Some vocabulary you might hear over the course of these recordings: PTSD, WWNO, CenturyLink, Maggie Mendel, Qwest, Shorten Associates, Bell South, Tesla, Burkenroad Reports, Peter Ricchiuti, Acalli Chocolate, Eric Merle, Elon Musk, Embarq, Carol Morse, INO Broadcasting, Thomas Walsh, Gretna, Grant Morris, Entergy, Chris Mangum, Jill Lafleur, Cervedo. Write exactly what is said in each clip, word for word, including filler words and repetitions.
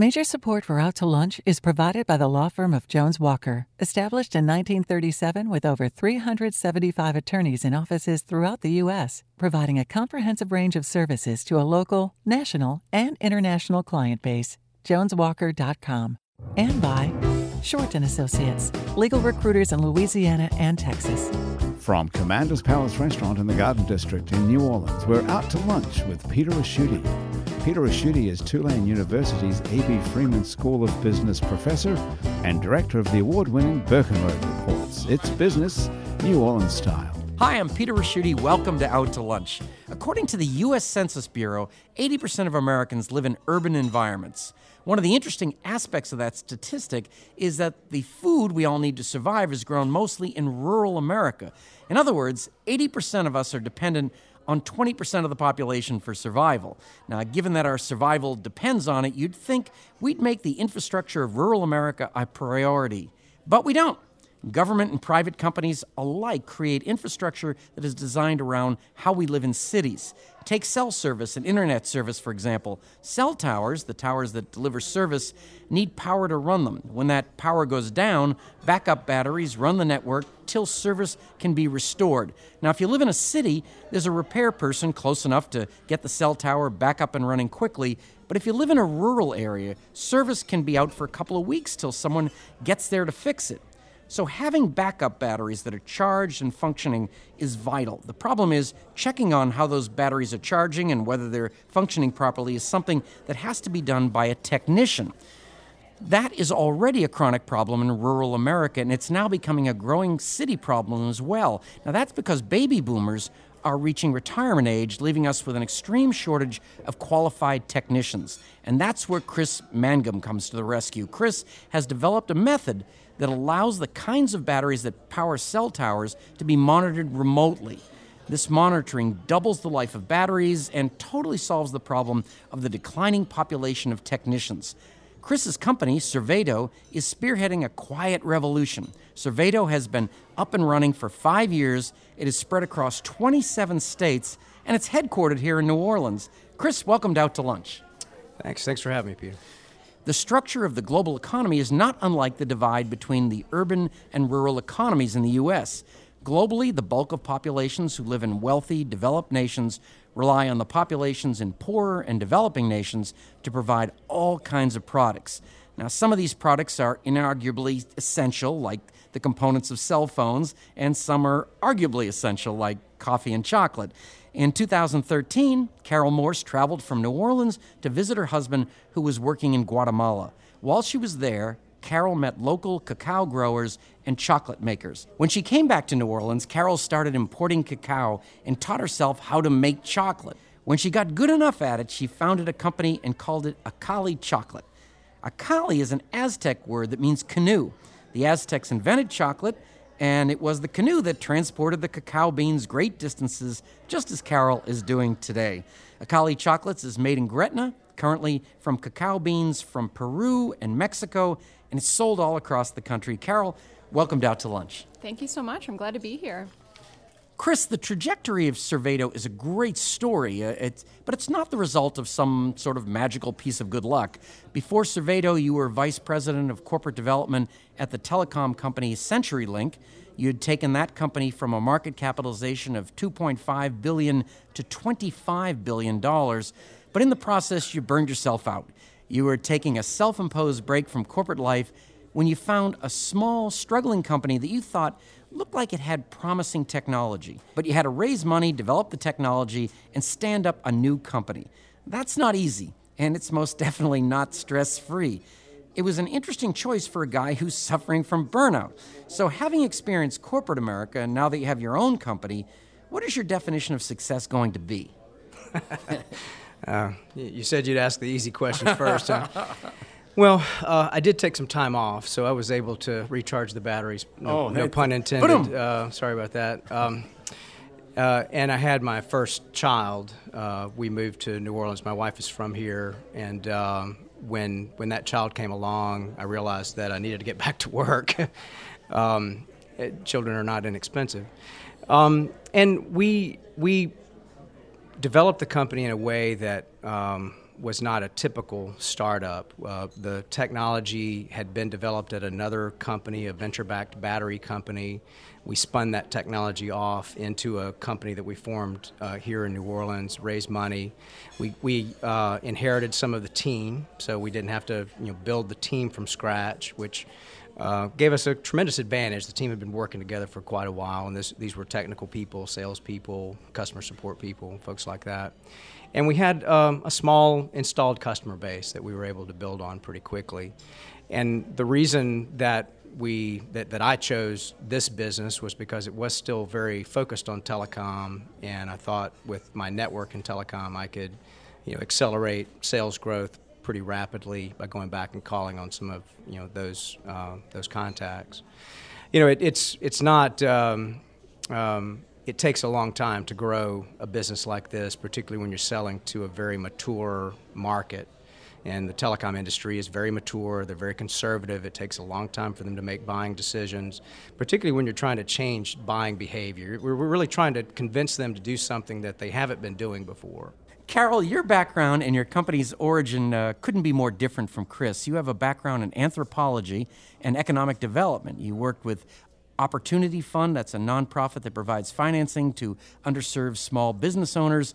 Major support for Out to Lunch is provided by the law firm of Jones Walker, established in nineteen thirty-seven with over three hundred seventy-five attorneys in offices throughout the U S, providing a comprehensive range of services to a local, national, and international client base. jones walker dot com. And by Shorten Associates, legal recruiters in Louisiana and Texas. From Commander's Palace Restaurant in the Garden District in New Orleans, we're Out to Lunch with Peter Ricchiuti. Peter Ricchiuti is Tulane University's A B Freeman School of Business Professor and Director of the award-winning Burkenroad Reports. It's business, New Orleans style. Hi, I'm Peter Ricchiuti. Welcome to Out to Lunch. According to the U S Census Bureau, eighty percent of Americans live in urban environments. One of the interesting aspects of that statistic is that the food we all need to survive is grown mostly in rural America. In other words, eighty percent of us are dependent on twenty percent of the population for survival. Now, given that our survival depends on it, you'd think we'd make the infrastructure of rural America a priority. But we don't. Government and private companies alike create infrastructure that is designed around how we live in cities. Take cell service and internet service, for example. Cell towers, the towers that deliver service, need power to run them. When that power goes down, backup batteries run the network till service can be restored. Now, if you live in a city, there's a repair person close enough to get the cell tower back up and running quickly. But if you live in a rural area, service can be out for a couple of weeks till someone gets there to fix it. So having backup batteries that are charged and functioning is vital. The problem is checking on how those batteries are charging and whether they're functioning properly is something that has to be done by a technician. That is already a chronic problem in rural America, and it's now becoming a growing city problem as well. Now, that's because baby boomers are reaching retirement age, leaving us with an extreme shortage of qualified technicians. And that's where Chris Mangum comes to the rescue. Chris has developed a method that allows the kinds of batteries that power cell towers to be monitored remotely. This monitoring doubles the life of batteries and totally solves the problem of the declining population of technicians. Chris's company, Cervedo, is spearheading a quiet revolution. Cervedo has been up and running for five years. It is spread across twenty-seven states, and it's headquartered here in New Orleans. Chris, welcomed Out to Lunch. Thanks. Thanks for having me, Peter. The structure of the global economy is not unlike the divide between the urban and rural economies in the U S. Globally, the bulk of populations who live in wealthy, developed nations rely on the populations in poorer and developing nations to provide all kinds of products. Now, some of these products are inarguably essential, like the components of cell phones, and some are arguably essential, like coffee and chocolate. In two thousand thirteen, Carol Morse traveled from New Orleans to visit her husband, who was working in Guatemala. While she was there, Carol met local cacao growers and chocolate makers. When she came back to New Orleans, Carol started importing cacao and taught herself how to make chocolate. When she got good enough at it, she founded a company and called it Acalli Chocolate. Acalli is an Aztec word that means canoe. The Aztecs invented chocolate, and it was the canoe that transported the cacao beans great distances, just as Carol is doing today. Acalli Chocolates is made in Gretna, currently from cacao beans from Peru and Mexico, and it's sold all across the country. Carol, welcomed Out to Lunch. Thank you so much. I'm glad to be here. Chris, the trajectory of Cervedo is a great story, uh, it's, but it's not the result of some sort of magical piece of good luck. Before Cervedo, you were vice president of corporate development at the telecom company CenturyLink. You'd taken that company from a market capitalization of two point five billion dollars to twenty-five billion dollars, but in the process, you burned yourself out. You were taking a self-imposed break from corporate life when you found a small, struggling company that you thought looked like it had promising technology, but you had to raise money, develop the technology, and stand up a new company. That's not easy, and it's most definitely not stress-free. It was an interesting choice for a guy who's suffering from burnout. So having experienced corporate America, and now that you have your own company, what is your definition of success going to be? uh, you said you'd ask the easy question first. Huh? Well, uh, I did take some time off, so I was able to recharge the batteries. No, oh, no pun intended. Uh, sorry about that. Um, uh, and I had my first child. Uh, we moved to New Orleans. My wife is from here, and um, when when that child came along, I realized that I needed to get back to work. um, children are not inexpensive, um, and we we developed the company in a way that. Um, was not a typical startup. Uh, the technology had been developed at another company, a venture-backed battery company. We spun that technology off into a company that we formed uh, here in New Orleans, raised money. We, we uh, inherited some of the team, so we didn't have to you know, build the team from scratch, which uh, gave us a tremendous advantage. The team had been working together for quite a while, and this, these were technical people, salespeople, customer support people, folks like that. And we had um, a small installed customer base that we were able to build on pretty quickly. And the reason that we that, that I chose this business was because it was still very focused on telecom, and I thought with my network in telecom I could you know accelerate sales growth pretty rapidly by going back and calling on some of you know those uh, those contacts. You know it, it's it's not um, um, it takes a long time to grow a business like this, particularly when you're selling to a very mature market. And the telecom industry is very mature, they're very conservative, it takes a long time for them to make buying decisions, particularly when you're trying to change buying behavior. We're really trying to convince them to do something that they haven't been doing before. Carol, your background and your company's origin uh, couldn't be more different from Chris. You have a background in anthropology and economic development. You worked with Opportunity Fund, that's a nonprofit that provides financing to underserved small business owners.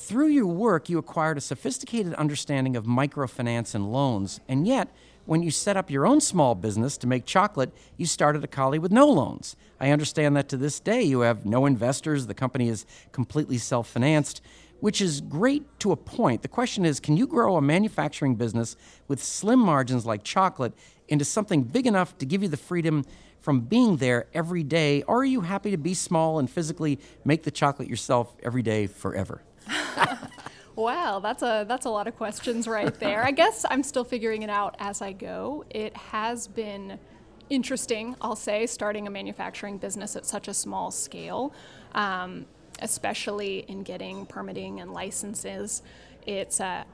Through your work, you acquired a sophisticated understanding of microfinance and loans, and yet, when you set up your own small business to make chocolate, you started Acalli with no loans. I understand that to this day you have no investors, the company is completely self-financed, which is great to a point. The question is, can you grow a manufacturing business with slim margins like chocolate into something big enough to give you the freedom from being there every day, or are you happy to be small and physically make the chocolate yourself every day forever? Wow, that's a that's a lot of questions right there. I guess I'm still figuring it out as I go. It has been interesting, I'll say, starting a manufacturing business at such a small scale, um, especially in getting permitting and licenses. It's uh,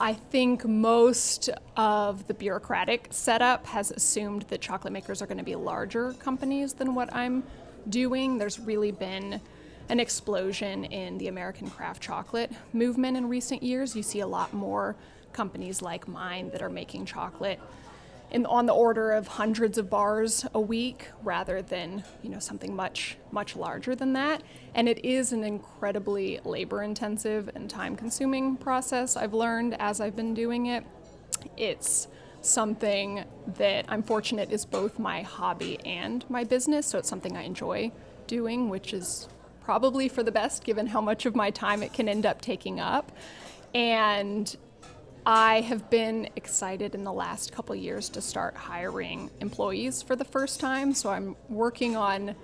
I think most of the bureaucratic setup has assumed that chocolate makers are going to be larger companies than what I'm doing. There's really been an explosion in the American craft chocolate movement in recent years. You see a lot more companies like mine that are making chocolate in, on the order of hundreds of bars a week rather than you know something much, much larger than that. And it is an incredibly labor-intensive and time-consuming process, I've learned as I've been doing it. It's something that I'm fortunate is both my hobby and my business, so it's something I enjoy doing, which is probably for the best given how much of my time it can end up taking up. And I have been excited in the last couple years to start hiring employees for the first time, so I'm working on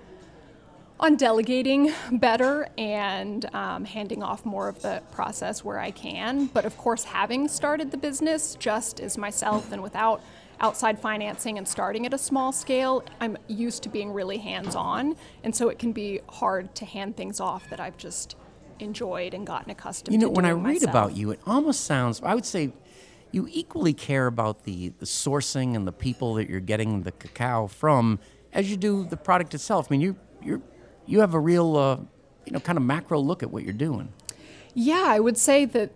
on delegating better and um, handing off more of the process where I can. But of course, having started the business just as myself and without outside financing and starting at a small scale, I'm used to being really hands-on, and so it can be hard to hand things off that I've just enjoyed and gotten accustomed to. You know, to when I read myself. About you, it almost sounds, I would say, you equally care about the, the sourcing and the people that you're getting the cacao from as you do the product itself. I mean, you you you have a real, uh, you know, kind of macro look at what you're doing. Yeah, I would say that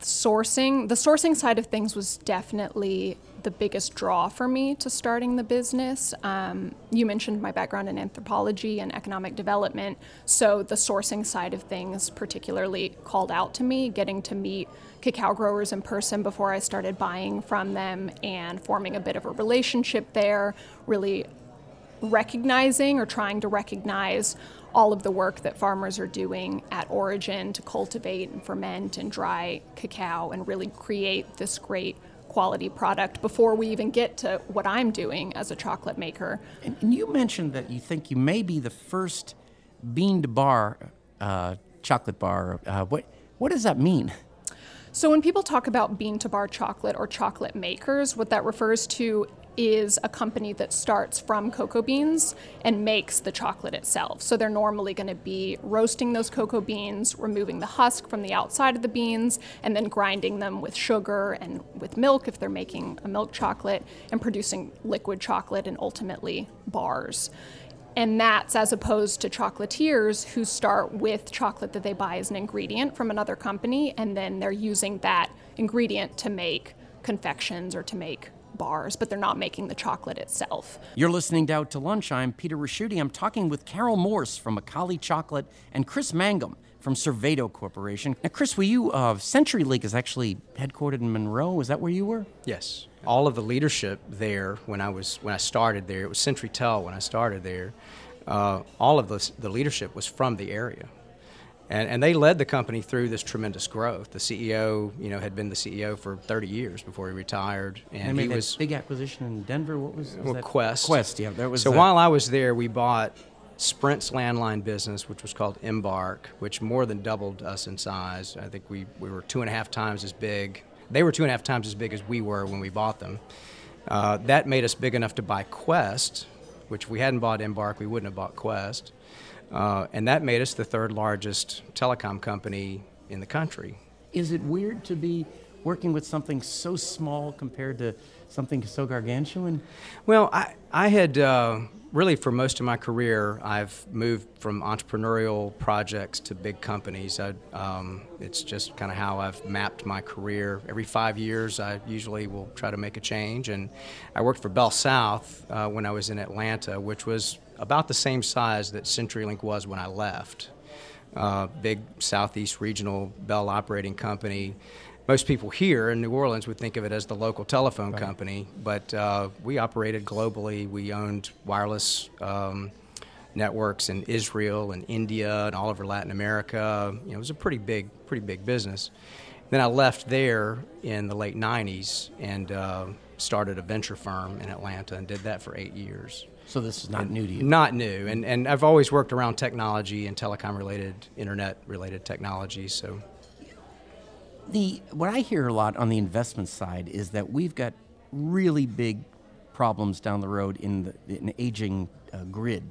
sourcing, the sourcing side of things was definitely the biggest draw for me to starting the business. Um, you mentioned my background in anthropology and economic development, so the sourcing side of things particularly called out to me, getting to meet cacao growers in person before I started buying from them and forming a bit of a relationship there, really recognizing or trying to recognize all of the work that farmers are doing at origin to cultivate and ferment and dry cacao and really create this great quality product before we even get to what I'm doing as a chocolate maker. And, and you mentioned that you think you may be the first bean-to-bar uh, chocolate bar. Uh, what what does that mean? So when people talk about bean-to-bar chocolate or chocolate makers, what that refers to is a company that starts from cocoa beans and makes the chocolate itself. So they're normally going to be roasting those cocoa beans, removing the husk from the outside of the beans, and then grinding them with sugar and with milk if they're making a milk chocolate, and producing liquid chocolate and ultimately bars. And that's as opposed to chocolatiers who start with chocolate that they buy as an ingredient from another company, and then they're using that ingredient to make confections or to make bars, but they're not making the chocolate itself. You're listening to Out to Lunch. I'm Peter Ricchiuti. I'm talking with Carol Morse from Acalli Chocolate and Chris Mangum from Cervedo Corporation. Now, Chris, were you, uh, CenturyLink is actually headquartered in Monroe. Is that where you were? Yes. All of the leadership there when I was, when I started there, it was CenturyTel when I started there, uh, all of the, the leadership was from the area. And, and they led the company through this tremendous growth. The C E O, you know, had been the C E O for thirty years before he retired, and I mean, he that was big acquisition in Denver. What was, was well, that? Qwest? Qwest, yeah. That was so. That. While I was there, we bought Sprint's landline business, which was called Embarq, which more than doubled us in size. I think we we were two and a half times as big. They were two and a half times as big as we were when we bought them. Uh, that made us big enough to buy Qwest, which if we hadn't bought Embarq, we wouldn't have bought Qwest. Uh, and that made us the third largest telecom company in the country. Is it weird to be working with something so small compared to something so gargantuan? Well, I, I had uh, really for most of my career, I've moved from entrepreneurial projects to big companies. I, um, it's just kind of how I've mapped my career. Every five years, I usually will try to make a change. And I worked for Bell South uh, when I was in Atlanta, which was about the same size that CenturyLink was when I left. Uh, big Southeast regional Bell operating company. Most people here in New Orleans would think of it as the local telephone right. company, but uh, we operated globally. We owned wireless um, networks in Israel and India and all over Latin America. You know, it was a pretty big, pretty big business. Then I left there in the late nineties and uh, started a venture firm in Atlanta and did that for eight years. So this is not and new to you? Not new, and and I've always worked around technology and telecom-related, internet-related technology, so. The, what I hear a lot on the investment side is that we've got really big problems down the road in, the, in the aging uh, grid.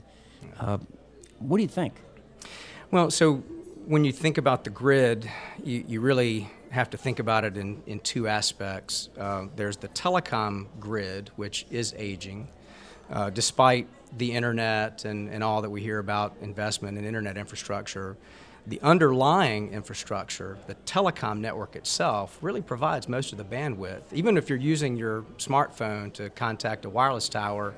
Uh, what do you think? Well, so when you think about the grid, you, you really have to think about it in, in two aspects. Uh, there's the telecom grid, which is aging. Uh, despite the internet and, and all that we hear about investment in internet infrastructure, the underlying infrastructure, the telecom network itself, really provides most of the bandwidth. Even if you're using your smartphone to contact a wireless tower,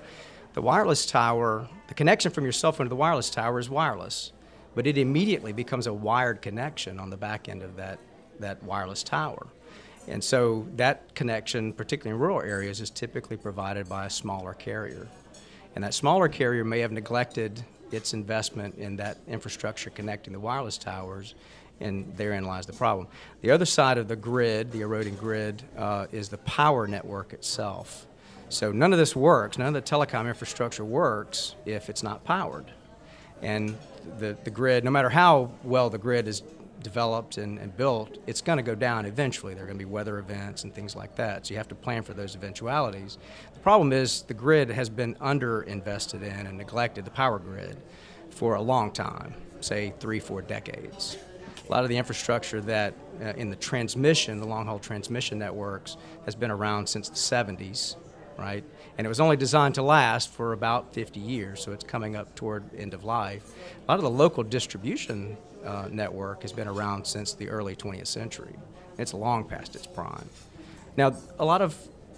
the wireless tower, the connection from your cell phone to the wireless tower is wireless, but it immediately becomes a wired connection on the back end of that, that wireless tower. And so that connection, particularly in rural areas, is typically provided by a smaller carrier. And that smaller carrier may have neglected its investment in that infrastructure connecting the wireless towers, and therein lies the problem. The other side of the grid, the eroding grid, uh, is the power network itself. So none of this works, none of the telecom infrastructure works if it's not powered. And the, the grid, no matter how well the grid is developed and, and built, it's going to go down eventually. There are going to be weather events and things like that, so you have to plan for those eventualities. The problem is the grid has been underinvested in and neglected, the power grid, for a long time, say three, four decades. A lot of the infrastructure that uh, in the transmission, the long-haul transmission networks, has been around since the seventies, right? And it was only designed to last for about fifty years, so it's coming up toward end of life. A lot of the local distribution Uh, network has been around since the early twentieth century. It's long past its prime. Now, a lot of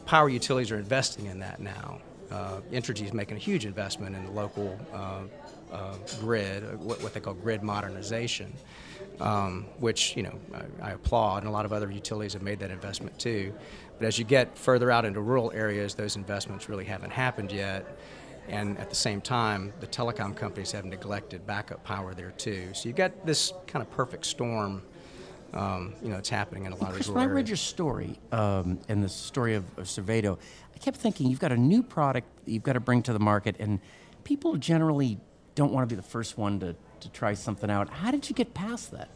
power utilities are investing in that now. Uh, Entergy is making a huge investment in the local uh, uh, grid, what, what they call grid modernization, um, which, you know, I, I applaud, and a lot of other utilities have made that investment too. But as you get further out into rural areas, those investments really haven't happened yet. And at the same time, the telecom companies have neglected backup power there too. So you've got this kind of perfect storm, um, you know, it's happening in a lot of rural areas. When I read your story, um, and the story of, of Cervedo, I kept thinking you've got a new product that you've got to bring to the market, and people generally don't want to be the first one to, to try something out. How did you get past that?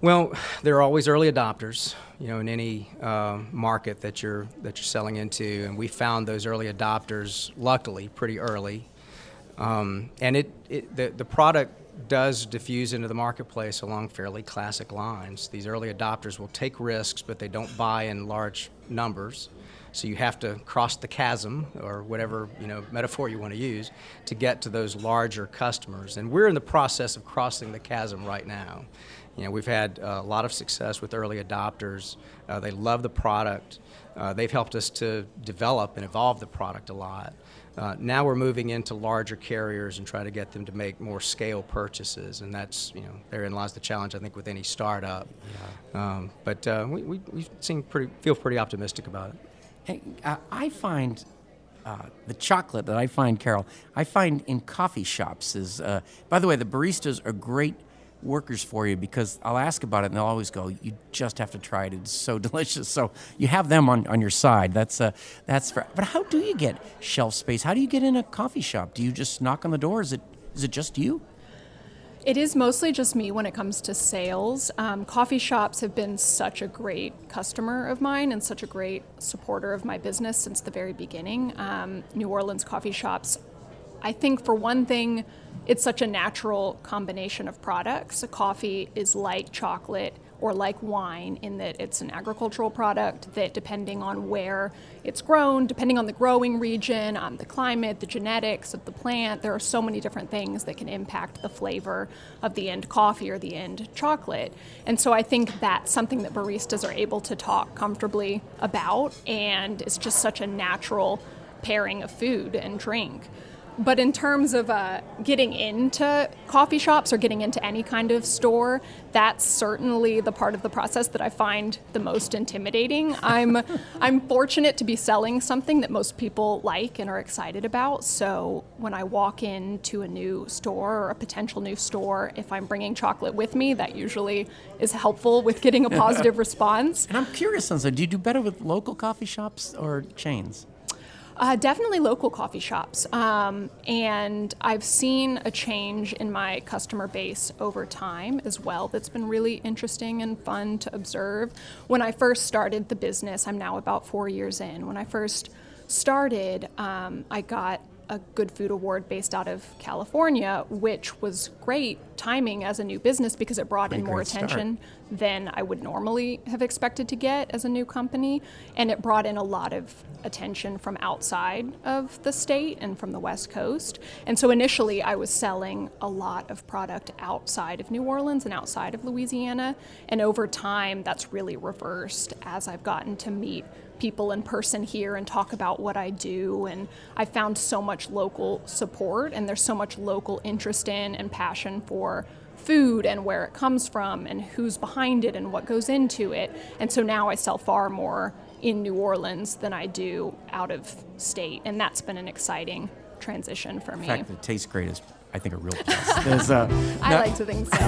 Well, there are always early adopters, you know, in any uh, market that you're that you're selling into, and we found those early adopters, luckily, pretty early. Um, and it, it the, the product does diffuse into the marketplace along fairly classic lines. These early adopters will take risks, but they don't buy in large numbers. So you have to cross the chasm, or whatever, you know, metaphor you want to use, to get to those larger customers. And we're in the process of crossing the chasm right now. You know, we've had a lot of success with early adopters. Uh, they love the product. Uh, they've helped us to develop and evolve the product a lot. Uh, now we're moving into larger carriers and try to get them to make more scale purchases, and that's, you know, therein lies the challenge, I think, with any startup. Yeah. Um, but uh, we, we, we seem pretty, feel pretty optimistic about it. Hey, uh, I find uh, the chocolate that I find, Carol, I find in coffee shops is, uh, by the way, the baristas are great workers for you, because I'll ask about it and they'll always go, you just have to try it, it's so delicious. So you have them on, on your side. That's uh, that's for, but how do you get shelf space? How do you get in a coffee shop? Do you just knock on the door? Is it is it just you? It is mostly just me when it comes to sales. Um, coffee shops have been such a great customer of mine and such a great supporter of my business since the very beginning. Um, New Orleans coffee shops, I think, for one thing, it's such a natural combination of products. A coffee is like chocolate or like wine in that it's an agricultural product that, depending on where it's grown, depending on the growing region, on the climate, the genetics of the plant, there are so many different things that can impact the flavor of the end coffee or the end chocolate. And so I think that's something that baristas are able to talk comfortably about, and it's just such a natural pairing of food and drink. But in terms of uh, getting into coffee shops or getting into any kind of store, that's certainly the part of the process that I find the most intimidating. I'm I'm fortunate to be selling something that most people like and are excited about. So when I walk into a new store or a potential new store, if I'm bringing chocolate with me, that usually is helpful with getting a positive response. And I'm curious, do you do better with local coffee shops or chains? Uh, definitely local coffee shops, um, and I've seen a change in my customer base over time as well that's been really interesting and fun to observe. When I first started the business, I'm now about four years in, when I first started, um, I got a Good Food Award based out of California, which was great timing as a new business because it brought Pretty in more attention start. than I would normally have expected to get as a new company. And it brought in a lot of attention from outside of the state and from the West Coast. And so initially I was selling a lot of product outside of New Orleans and outside of Louisiana. And over time, that's really reversed as I've gotten to meet people in person here and talk about what I do. And I found so much local support, and there's so much local interest in and passion for food and where it comes from and who's behind it and what goes into it. And so now I sell far more in New Orleans than I do out of state. And that's been an exciting transition for me. In fact, it tastes great is, I think, a real plus. Uh, I now, like to think so.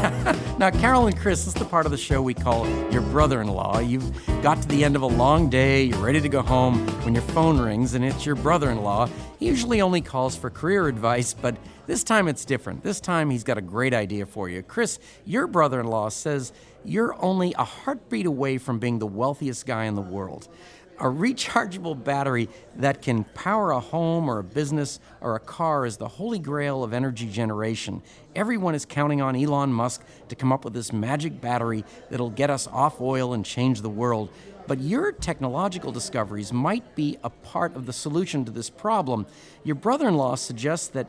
Now, Carol and Chris, this is the part of the show we call your brother-in-law. You've got to the end of a long day, you're ready to go home, when your phone rings and it's your brother-in-law. He usually only calls for career advice, but this time it's different. This time he's got a great idea for you. Chris, your brother-in-law says you're only a heartbeat away from being the wealthiest guy in the world. A rechargeable battery that can power a home or a business or a car is the holy grail of energy generation. Everyone is counting on Elon Musk to come up with this magic battery that'll get us off oil and change the world. But your technological discoveries might be a part of the solution to this problem. Your brother-in-law suggests that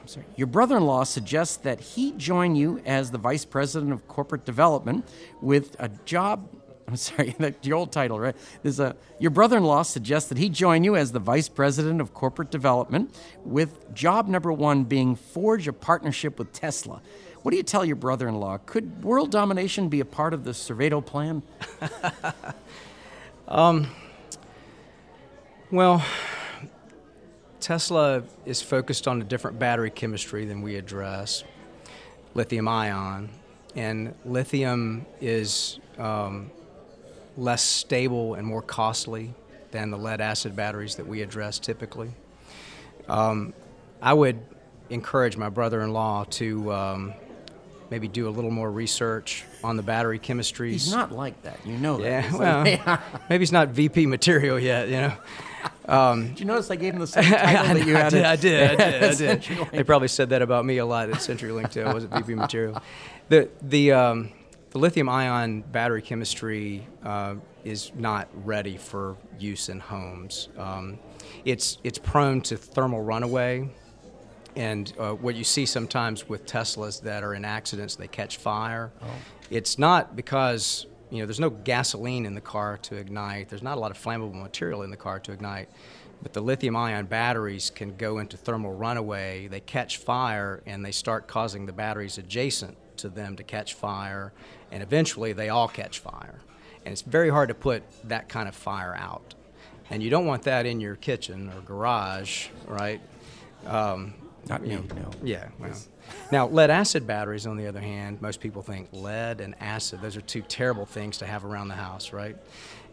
I'm sorry, your brother-in-law suggests that he join you as the vice president of corporate development with a job I'm sorry, that your old title, right? There's a, your brother-in-law suggests that he join you as the vice president of corporate development, with job number one being forge a partnership with Tesla. What do you tell your brother-in-law? Could world domination be a part of the Cervedo plan? um, well, Tesla is focused on a different battery chemistry than we address, lithium ion, and lithium is Um, less stable and more costly than the lead acid batteries that we address typically. Um, I would encourage my brother-in-law to um, maybe do a little more research on the battery chemistries. He's not like that, you know yeah, that. Well, yeah, maybe he's not V P material yet, you know. Um, did you notice I gave him the same title that you had? I did, I did, I did. I did. They probably said that about me a lot at CenturyLink too. I wasn't V P material. The, the, um, The lithium-ion battery chemistry uh, is not ready for use in homes. Um, it's it's prone to thermal runaway, and uh, what you see sometimes with Teslas that are in accidents, they catch fire, oh. It's not because, you know, there's no gasoline in the car to ignite. There's not a lot of flammable material in the car to ignite. But the lithium-ion batteries can go into thermal runaway. They catch fire, and they start causing the batteries adjacent to them to catch fire. And eventually, they all catch fire. And it's very hard to put that kind of fire out. And you don't want that in your kitchen or garage, right? Um, Not me, you know, no. Yeah. Well. Now, lead acid batteries, on the other hand, most people think lead and acid, those are two terrible things to have around the house, right?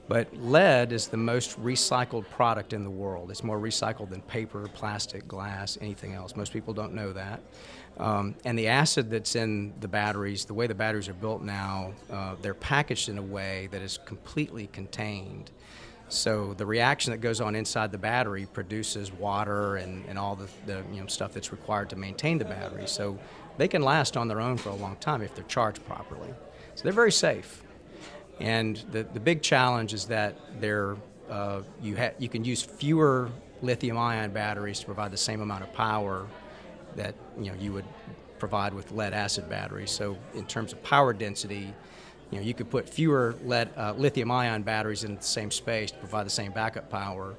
But lead is the most recycled product in the world. It's more recycled than paper, plastic, glass, anything else. Most people don't know that. Um, and the acid that's in the batteries, the way the batteries are built now, uh, they're packaged in a way that is completely contained. So the reaction that goes on inside the battery produces water and, and all the, the you know, stuff that's required to maintain the battery. So they can last on their own for a long time if they're charged properly. So they're very safe. And the, the big challenge is that they're, uh, you, ha you can use fewer lithium-ion batteries to provide the same amount of power that you, know, you would provide with lead-acid batteries. So in terms of power density, you know, you could put fewer lead, uh, lithium-ion batteries in the same space to provide the same backup power.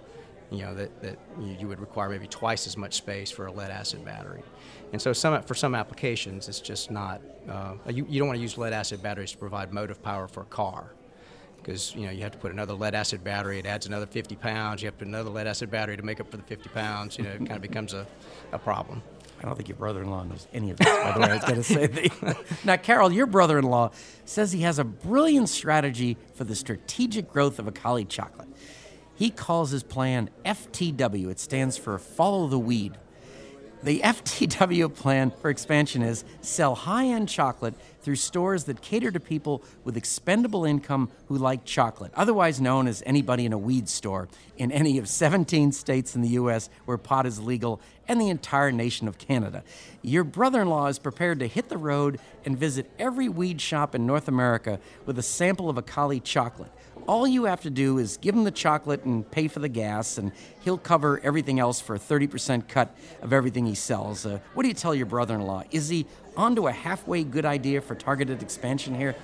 You know that, that you would require maybe twice as much space for a lead-acid battery. And so, some for some applications, it's just not. Uh, you, you don't want to use lead-acid batteries to provide motive power for a car, because you know you have to put another lead-acid battery. It adds another fifty pounds. You have to put another lead-acid battery to make up for the fifty pounds. You know, it kind of becomes a, a problem. I don't think your brother-in-law knows any of this, by the way. I was going to say that. Now, Carol, your brother-in-law says he has a brilliant strategy for the strategic growth of Acalli Chocolate. He calls his plan F T W. It stands for Follow the Weed. The F T W plan for expansion is sell high-end chocolate through stores that cater to people with expendable income who like chocolate, otherwise known as anybody in a weed store, in any of seventeen states in the U S where pot is legal and the entire nation of Canada. Your brother-in-law is prepared to hit the road and visit every weed shop in North America with a sample of Acalli chocolate. All you have to do is give him the chocolate and pay for the gas, and he'll cover everything else for a thirty percent cut of everything he sells. Uh, what do you tell your brother-in-law? Is he onto a halfway good idea for targeted expansion here?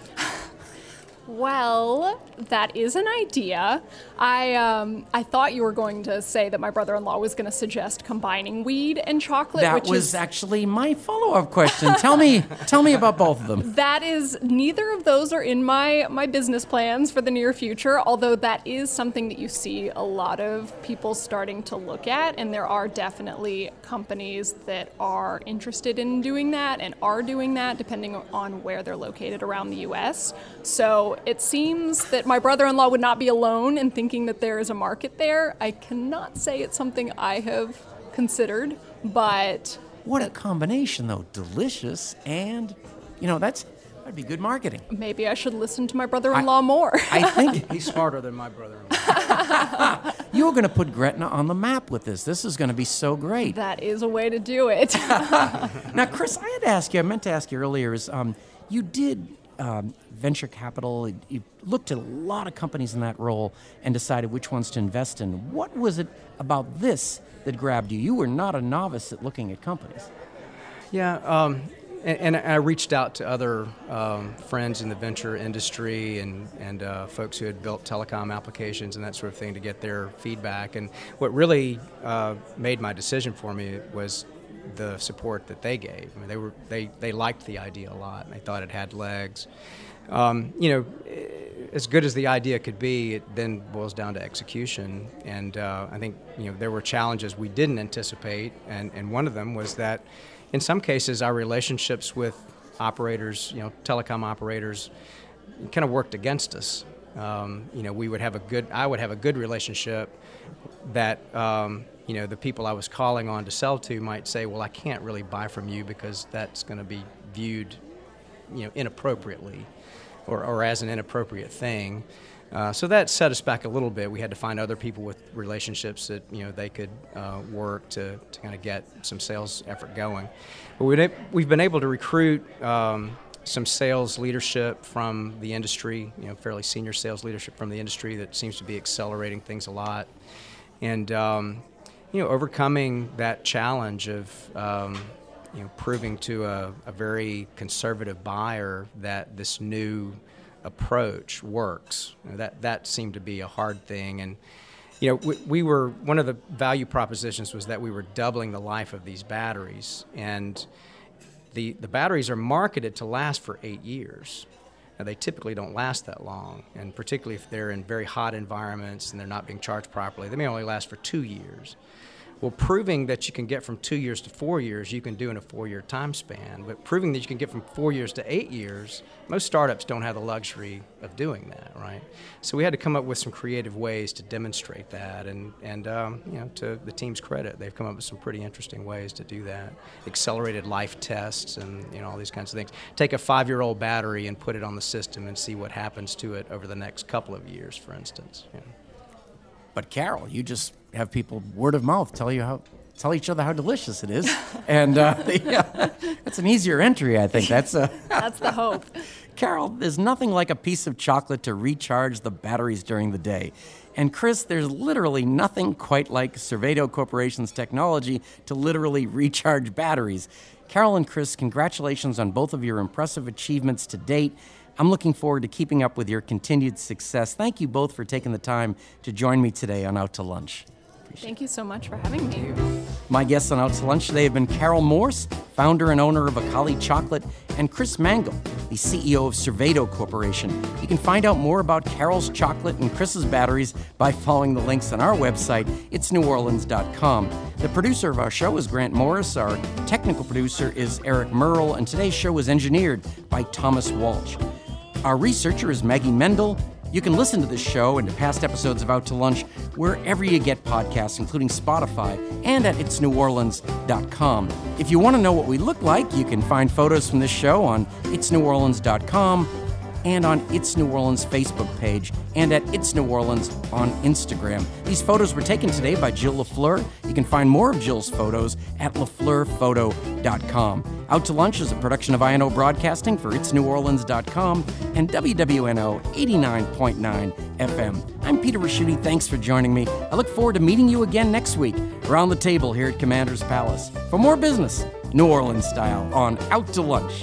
Well, that is an idea. I um, I thought you were going to say that my brother-in-law was going to suggest combining weed and chocolate. That which was is... actually my follow-up question. Tell me, tell me about both of them. That is, neither of those are in my my business plans for the near future. Although that is something that you see a lot of people starting to look at, and there are definitely companies that are interested in doing that and are doing that, depending on where they're located around the U S. So it seems that my brother-in-law would not be alone in thinking that there is a market there. I cannot say it's something I have considered, but... What a combination, though. Delicious and, you know, that's that'd be good marketing. Maybe I should listen to my brother-in-law I, more. I think he's smarter than my brother-in-law. You're going to put Gretna on the map with this. This is going to be so great. That is a way to do it. Now, Chris, I had to ask you, I meant to ask you earlier, is um, you did... Um, venture capital, you looked at a lot of companies in that role and decided which ones to invest in. What was it about this that grabbed you? You were not a novice at looking at companies. Yeah, um, and, and I reached out to other um, friends in the venture industry and, and uh, folks who had built telecom applications and that sort of thing to get their feedback. And what really uh, made my decision for me was the support that they gave. I mean, they were they they liked the idea a lot, and they thought it had legs. Um, you know, as good as the idea could be, it then boils down to execution. And uh, I think you know there were challenges we didn't anticipate, and and one of them was that, in some cases, our relationships with operators, you know, telecom operators, kind of worked against us. Um, you know, we would have a good I would have a good relationship that. Um, You know, the people I was calling on to sell to might say, well, I can't really buy from you because that's going to be viewed, you know, inappropriately or, or as an inappropriate thing. Uh, so that set us back a little bit. We had to find other people with relationships that, you know, they could uh, work to, to kind of get some sales effort going. But we we've been able to recruit um, some sales leadership from the industry, you know, fairly senior sales leadership from the industry that seems to be accelerating things a lot. And, um, you know, overcoming that challenge of um, you know, proving to a, a very conservative buyer that this new approach works. You know, that that seemed to be a hard thing. And you know, we, we were, one of the value propositions was that we were doubling the life of these batteries, and the the batteries are marketed to last for eight years. Now, they typically don't last that long, and particularly if they're in very hot environments and they're not being charged properly, they may only last for two years. Well, proving that you can get from two years to four years, you can do in a four-year time span. But proving that you can get from four years to eight years, most startups don't have the luxury of doing that, right? So we had to come up with some creative ways to demonstrate that, and, and um, you know, to the team's credit, they've come up with some pretty interesting ways to do that. Accelerated life tests and, you know, all these kinds of things. Take a five-year-old battery and put it on the system and see what happens to it over the next couple of years, for instance. You know. But Carol, you just have people word of mouth tell you how, tell each other how delicious it is, and uh, yeah, that's an easier entry, I think. That's uh, that's the hope. Carol, there's nothing like a piece of chocolate to recharge the batteries during the day, and Chris, there's literally nothing quite like Cervedo Corporation's technology to literally recharge batteries. Carol and Chris, congratulations on both of your impressive achievements to date. I'm looking forward to keeping up with your continued success. Thank you both for taking the time to join me today on Out to Lunch. Appreciate Thank you so much for having me. My guests on Out to Lunch today have been Carol Morse, founder and owner of Acalli Chocolate, and Chris Mangum, the C E O of Cervedo Corporation. You can find out more about Carol's chocolate and Chris's batteries by following the links on our website, its new orleans dot com. The producer of our show is Grant Morris. Our technical producer is Eric Merle, and today's show was engineered by Thomas Walsh. Our researcher is Maggie Mendel. You can listen to this show and to past episodes of Out to Lunch wherever you get podcasts, including Spotify, and at its new orleans dot com. If you want to know what we look like, you can find photos from this show on its new orleans dot com and on It's New Orleans Facebook page and at It's New Orleans on Instagram. These photos were taken today by Jill Lafleur. You can find more of Jill's photos at lafleur photo dot com. Out to Lunch is a production of I N O Broadcasting for its new orleans dot com and W W N O eighty-nine point nine F M. I'm Peter Ricchiuti. Thanks for joining me. I look forward to meeting you again next week around the table here at Commander's Palace for more business, New Orleans style, on Out to Lunch.